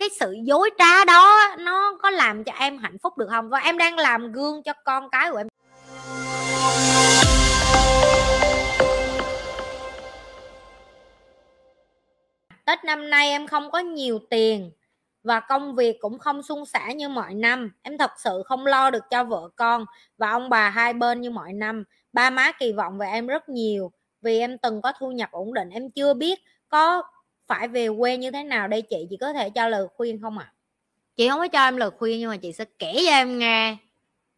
cái sự dối trá đó nó có làm cho em hạnh phúc được không, và em đang làm gương cho con cái của em. Tết năm nay em không có nhiều tiền và công việc cũng không suôn sẻ như mọi năm. Em thật sự không lo được cho vợ con và ông bà hai bên như mọi năm. Ba má kỳ vọng về em rất nhiều vì em từng có thu nhập ổn định. Em chưa biết có phải về quê như thế nào đây chị có thể cho lời khuyên không ạ? Chị không có cho em lời khuyên, nhưng mà chị sẽ kể cho em nghe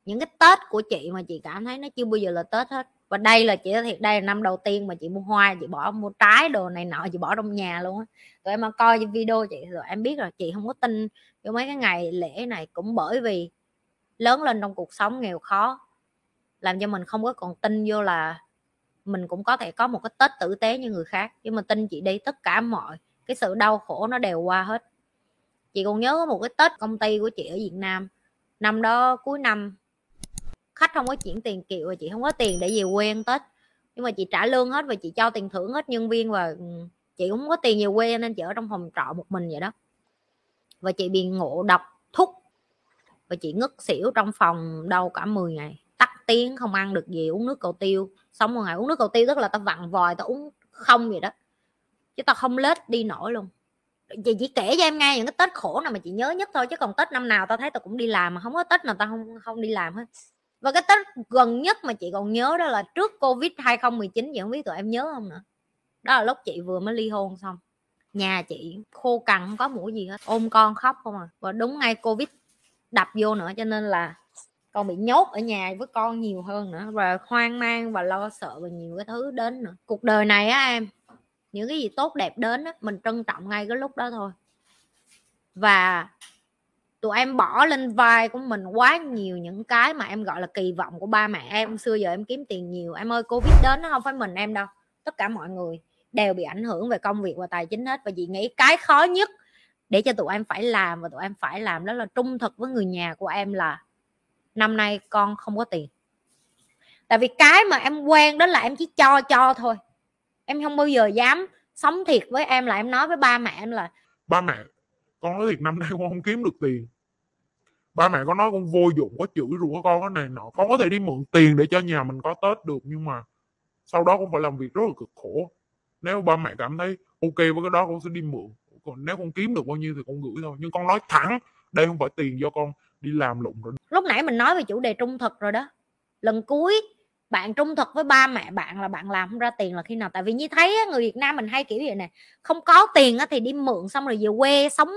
những cái Tết của chị mà chị cảm thấy nó chưa bao giờ là Tết hết. Và đây là chị thiệt, đây là năm đầu tiên mà chị mua hoa, chị bỏ mua trái đồ này nọ, chị bỏ trong nhà luôn á. Tụi em mà coi video chị rồi em biết rồi, chị không có tin vô mấy cái ngày lễ này, cũng bởi vì lớn lên trong cuộc sống nghèo khó làm cho mình không có còn tin vô là mình cũng có thể có một cái Tết tử tế như người khác. Nhưng mà tin chị đi, tất cả mọi cái sự đau khổ nó đều qua hết. Chị còn nhớ một cái Tết công ty của chị ở Việt Nam, năm đó cuối năm khách không có chuyển tiền kiệu và chị không có tiền để về quê ăn Tết, nhưng mà chị trả lương hết và chị cho tiền thưởng hết nhân viên, và chị cũng không có tiền về quê nên chị ở trong phòng trọ một mình vậy đó. Và chị bị ngộ độc thuốc và chị ngất xỉu trong phòng đâu cả 10 ngày, tắt tiếng, không ăn được gì, uống nước cầu tiêu. Xong một ngày uống nước cầu tiêu tức là ta vặn vòi, ta uống không vậy đó, chứ ta không lết đi nổi luôn. Chị chỉ kể cho em nghe những cái Tết khổ nào mà chị nhớ nhất thôi, chứ còn Tết năm nào tao thấy tao cũng đi làm, mà không có Tết nào tao không đi làm hết. Và cái Tết gần nhất mà chị còn nhớ đó là trước Covid 2019, chị không biết tụi em nhớ không nữa. Đó là lúc chị vừa mới ly hôn xong. Nhà chị khô cằn, không có mũi gì hết. Ôm con khóc không à. Và đúng ngay Covid đập vô nữa, cho nên là con bị nhốt ở nhà với con nhiều hơn nữa. Và hoang mang và lo sợ và nhiều cái thứ đến nữa. Cuộc đời này á em, những cái gì tốt đẹp đến á, mình trân trọng ngay cái lúc đó thôi. Và tụi em bỏ lên vai của mình quá nhiều những cái mà em gọi là kỳ vọng của ba mẹ em. Xưa giờ em kiếm tiền nhiều. Em ơi, Covid đến nó không phải mình em đâu. Tất cả mọi người đều bị ảnh hưởng về công việc và tài chính hết. Và chị nghĩ cái khó nhất để cho tụi em phải làm, và tụi em phải làm, đó là trung thực với người nhà của em là năm nay con không có tiền. Tại vì cái mà em quen đó là em chỉ cho thôi. Em không bao giờ dám sống thiệt với em, là em nói với ba mẹ em là ba mẹ, con nói thiệt năm nay con không kiếm được tiền. Ba mẹ con nói con vô dụng, có chửi rủa con cái này nọ. Con có thể đi mượn tiền để cho nhà mình có Tết được, nhưng mà sau đó con phải làm việc rất là cực khổ. Nếu ba mẹ cảm thấy ok với cái đó, con sẽ đi mượn. Còn nếu con kiếm được bao nhiêu thì con gửi thôi. Nhưng con nói thẳng, đây không phải tiền do con đi làm lụng rồi. Lúc nãy mình nói về chủ đề trung thực rồi đó. Lần cuối bạn trung thực với ba mẹ bạn là bạn làm không ra tiền là khi nào? Tại vì như thấy người Việt Nam mình hay kiểu vậy nè, không có tiền thì đi mượn, xong rồi về quê sống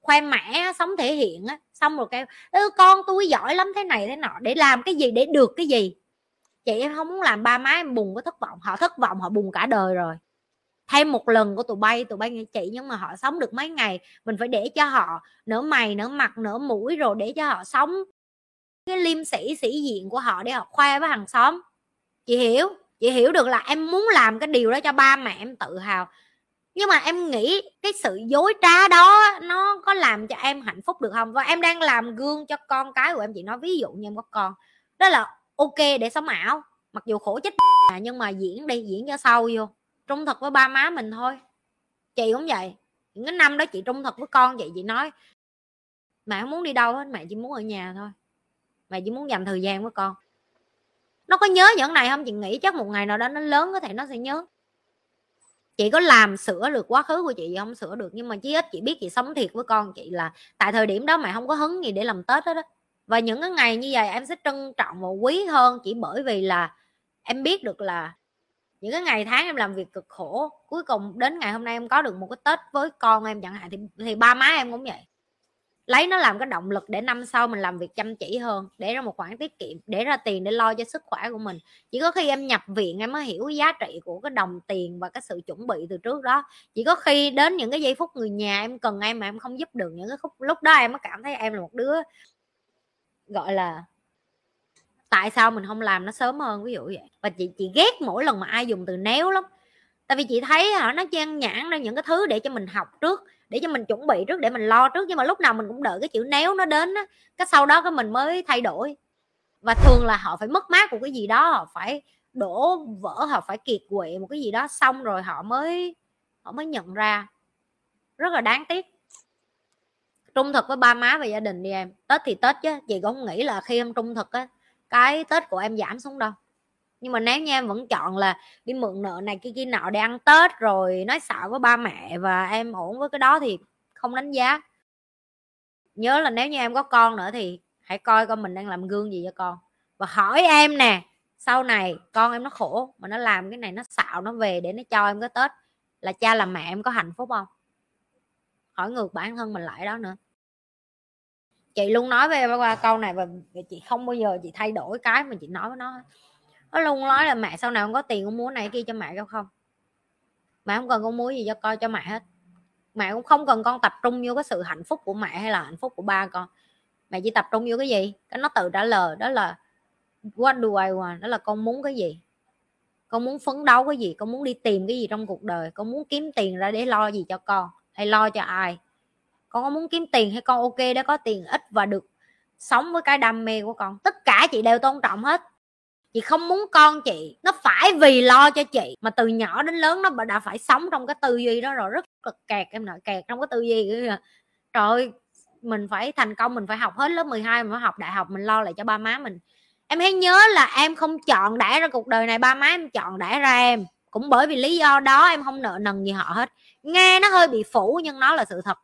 khoe mẽ, sống thể hiện, xong rồi kêu con tôi giỏi lắm thế này thế nọ, để làm cái gì, để được cái gì. Chị em không muốn làm ba má em buồn với thất vọng. Họ thất vọng, họ buồn cả đời rồi. Thêm một lần của tụi bay nghe chị, nhưng mà họ sống được mấy ngày, mình phải để cho họ nở mày nở mặt nở mũi, rồi để cho họ sống cái liêm sĩ diện của họ để họ khoe với hàng xóm. Chị hiểu được là em muốn làm cái điều đó cho ba mẹ em tự hào, nhưng mà em nghĩ cái sự dối trá đó nó có làm cho em hạnh phúc được không? Và em đang làm gương cho con cái của em. Chị nói ví dụ như em có con, đó là ok để sống ảo, mặc dù khổ chết nhưng mà diễn đi, diễn cho sâu vô, trung thực với ba má mình thôi. Chị cũng vậy, những cái năm đó chị trung thực với con vậy. Chị nói mẹ không muốn đi đâu hết, mẹ chỉ muốn ở nhà thôi, mẹ chỉ muốn dành thời gian với con. Nó có nhớ những này không? Chị nghĩ chắc một ngày nào đó nó lớn có thể nó sẽ nhớ. Chị có làm sửa được quá khứ của chị không? Sửa được, nhưng mà chí ít chị biết chị sống thiệt với con chị là tại thời điểm đó mẹ không có hứng gì để làm Tết hết á. Và những cái ngày như vậy em sẽ trân trọng và quý hơn, chỉ bởi vì là em biết được là những cái ngày tháng em làm việc cực khổ, cuối cùng đến ngày hôm nay em có được một cái Tết với con em chẳng hạn, thì ba má em cũng vậy. Lấy nó làm cái động lực để năm sau mình làm việc chăm chỉ hơn, để ra một khoản tiết kiệm, để ra tiền để lo cho sức khỏe của mình. Chỉ có khi em nhập viện em mới hiểu giá trị của cái đồng tiền và cái sự chuẩn bị từ trước đó. Chỉ có khi đến những cái giây phút người nhà em cần em mà em không giúp được, những cái khúc lúc đó em mới cảm thấy em là một đứa, gọi là tại sao mình không làm nó sớm hơn, ví dụ vậy. Và chị ghét mỗi lần mà ai dùng từ néo lắm. Tại vì chị thấy hả, nó chan nhãn ra những cái thứ để cho mình học trước, để cho mình chuẩn bị trước, để mình lo trước. Nhưng mà lúc nào mình cũng đợi cái chữ néo nó đến á, cái sau đó cái mình mới thay đổi. Và thường là họ phải mất mát của cái gì đó, họ phải đổ vỡ, họ phải kiệt quệ một cái gì đó, xong rồi họ mới nhận ra. Rất là đáng tiếc. Trung thực với ba má và gia đình đi em. Tết thì Tết chứ, chị cũng nghĩ là khi em trung thực á, cái Tết của em giảm xuống đâu. Nhưng mà nếu như em vẫn chọn là đi mượn nợ này kia kia nọ để ăn Tết rồi nói xạo với ba mẹ và em ổn với cái đó thì không đánh giá. Nhớ là nếu như em có con nữa thì hãy coi con mình đang làm gương gì cho con. Và hỏi em nè, sau này con em nó khổ mà nó làm cái này nó xạo nó về để nó cho em cái Tết, là cha làm mẹ em có hạnh phúc không? Hỏi ngược bản thân mình lại đó nữa. Chị luôn nói với em qua câu này và chị không bao giờ chị thay đổi cái mà chị nói với nó. Nó luôn nói là mẹ sau này không có tiền con mua này kia cho mẹ đâu không? Mẹ không cần con mua gì cho coi cho mẹ hết. Mẹ cũng không cần con tập trung vô cái sự hạnh phúc của mẹ hay là hạnh phúc của ba con. Mẹ chỉ tập trung vô cái gì? Cái nó tự trả lời đó là what do I want? Đó là con muốn cái gì? Con muốn phấn đấu cái gì? Con muốn đi tìm cái gì trong cuộc đời? Con muốn kiếm tiền ra để lo gì cho con? Hay lo cho ai? Con có muốn kiếm tiền hay con ok để có tiền ít và được sống với cái đam mê của con? Tất cả chị đều tôn trọng hết. Chị không muốn con chị nó phải vì lo cho chị mà từ nhỏ đến lớn nó đã phải sống trong cái tư duy đó rồi, rất là kẹt em nói, kẹt trong cái tư duy đó. Trời ơi, mình phải thành công, mình phải học hết lớp 12, mình phải học đại học, mình lo lại cho ba má mình. Em hãy nhớ là em không chọn đẻ ra cuộc đời này, ba má em chọn đẻ ra em. Cũng bởi vì lý do đó em không nợ nần gì họ hết. Nghe nó hơi bị phủ nhưng nó là sự thật.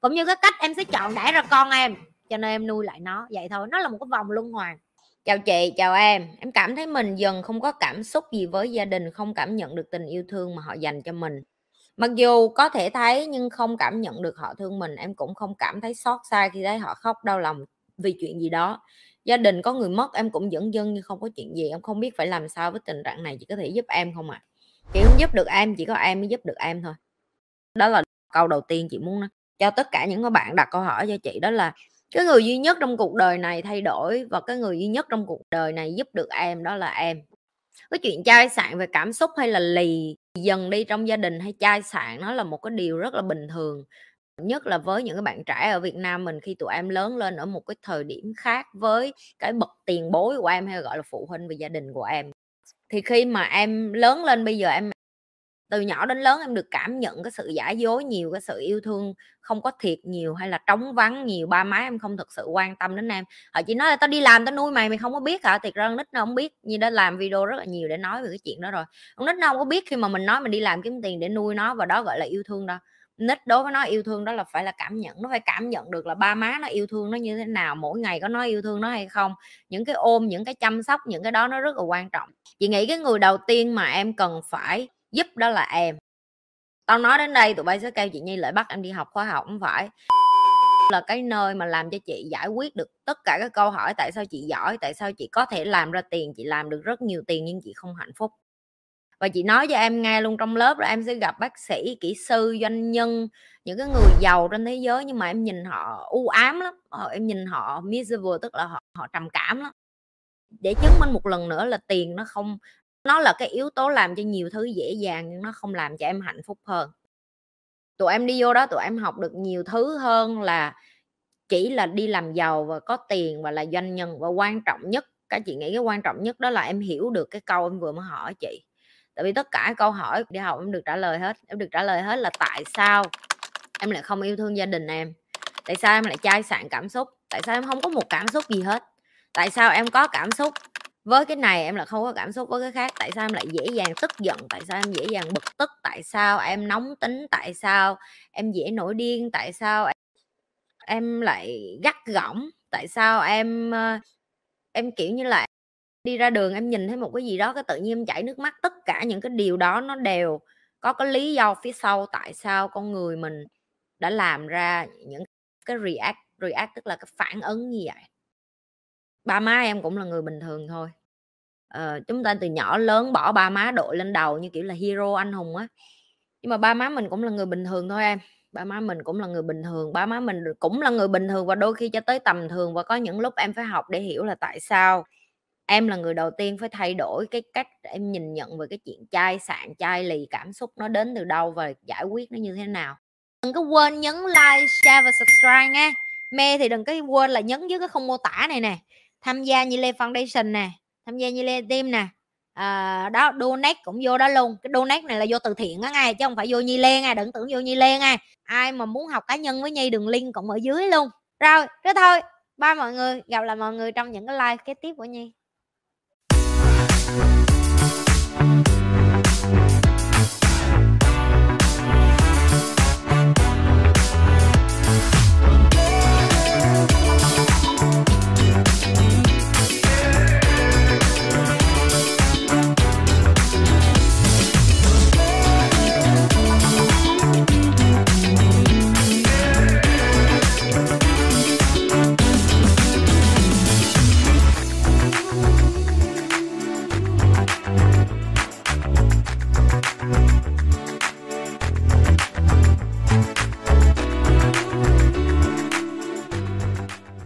Cũng như cái cách em sẽ chọn đẻ ra con em, cho nên em nuôi lại nó. Vậy thôi, nó là một cái vòng luân hoàn. Chào chị, chào em cảm thấy mình dần không có cảm xúc gì với gia đình, không cảm nhận được tình yêu thương mà họ dành cho mình. Mặc dù có thể thấy nhưng không cảm nhận được họ thương mình, em cũng không cảm thấy xót xa khi thấy họ khóc đau lòng vì chuyện gì đó. Gia đình có người mất em cũng dửng dưng nhưng không có chuyện gì, em không biết phải làm sao với tình trạng này, chị có thể giúp em không ạ? Chị không giúp được em, chỉ có em mới giúp được em thôi. Đó là câu đầu tiên chị muốn nói cho tất cả những bạn đặt câu hỏi cho chị, đó là cái người duy nhất trong cuộc đời này thay đổi và cái người duy nhất trong cuộc đời này giúp được em đó là em. Cái chuyện chai sạn về cảm xúc hay là lì dần đi trong gia đình hay chai sạn nó là một cái điều rất là bình thường, nhất là với những cái bạn trẻ ở Việt Nam mình khi tụi em lớn lên ở một cái thời điểm khác với cái bậc tiền bối của em hay gọi là phụ huynh và gia đình của em. Thì khi mà em lớn lên bây giờ, em từ nhỏ đến lớn em được cảm nhận cái sự giả dối nhiều, cái sự yêu thương không có thiệt nhiều hay là trống vắng nhiều. Ba má em không thực sự quan tâm đến em, họ chỉ nói là tao đi làm tao nuôi mày, mày không có biết hả? Thiệt ra con nít nó không biết, như đã làm video rất là nhiều để nói về cái chuyện đó rồi. Con nít nó không có biết khi mà mình nói mình đi làm kiếm tiền để nuôi nó, và đó gọi là yêu thương đâu. Nít đối với nó yêu thương đó là phải là cảm nhận, nó phải cảm nhận được là ba má nó yêu thương nó như thế nào, mỗi ngày có nói yêu thương nó hay không, những cái ôm, những cái chăm sóc, những cái đó nó rất là quan trọng. Chị nghĩ cái người đầu tiên mà em cần phải giúp đó là em. Tao nói đến đây tụi bay sẽ kêu chị Nhi lại bắt em đi học khoa học, không phải là cái nơi mà làm cho chị giải quyết được tất cả các câu hỏi tại sao chị giỏi, tại sao chị có thể làm ra tiền, chị làm được rất nhiều tiền nhưng chị không hạnh phúc. Và chị nói cho em nghe luôn, trong lớp là em sẽ gặp bác sĩ, kỹ sư, doanh nhân, những cái người giàu trên thế giới, nhưng mà em nhìn họ u ám lắm, em nhìn họ miserable, tức là họ trầm cảm lắm. Để chứng minh một lần nữa là tiền nó không, nó là cái yếu tố làm cho nhiều thứ dễ dàng nhưng nó không làm cho em hạnh phúc hơn. Tụi em đi vô đó tụi em học được nhiều thứ hơn là chỉ là đi làm giàu và có tiền và là doanh nhân. Và quan trọng nhất, cái chị nghĩ cái quan trọng nhất đó là em hiểu được cái câu em vừa mới hỏi chị. Tại vì tất cả câu hỏi đi học em được trả lời hết. Em được trả lời hết là tại sao em lại không yêu thương gia đình em, tại sao em lại chai sạn cảm xúc, tại sao em không có một cảm xúc gì hết, tại sao em có cảm xúc với cái này em lại không có cảm xúc với cái khác, tại sao em lại dễ dàng tức giận, tại sao em dễ dàng bực tức, tại sao em nóng tính, tại sao em dễ nổi điên, tại sao em lại gắt gỏng, tại sao em kiểu như là đi ra đường em nhìn thấy một cái gì đó cái tự nhiên em chảy nước mắt. Tất cả những cái điều đó nó đều có cái lý do phía sau tại sao con người mình đã làm ra những cái react tức là cái phản ứng như vậy. Ba má em cũng là người bình thường thôi. Chúng ta từ nhỏ lớn bỏ ba má đội lên đầu như kiểu là hero, anh hùng á. Nhưng mà ba má mình cũng là người bình thường thôi em. Ba má mình cũng là người bình thường. Ba má mình cũng là người bình thường và đôi khi cho tới tầm thường. Và có những lúc em phải học để hiểu là tại sao em là người đầu tiên phải thay đổi cái cách em nhìn nhận về cái chuyện chai sạn, chai lì cảm xúc nó đến từ đâu và giải quyết nó như thế nào. Đừng có quên nhấn like, share và subscribe nha. Mê thì đừng có quên là nhấn dưới cái khung mô tả này nè. Tham gia Nhi Lê Foundation nè, tham gia Nhi Lê Team nè, đó, donate cũng vô đó luôn. Cái donate này là vô từ thiện á ngay, chứ không phải vô Nhi Lê ngay, đừng tưởng vô Nhi Lê ngay. Ai mà muốn học cá nhân với Nhi đường link cũng ở dưới luôn. Rồi thế thôi, bye mọi người, gặp lại mọi người trong những cái live kế tiếp của Nhi.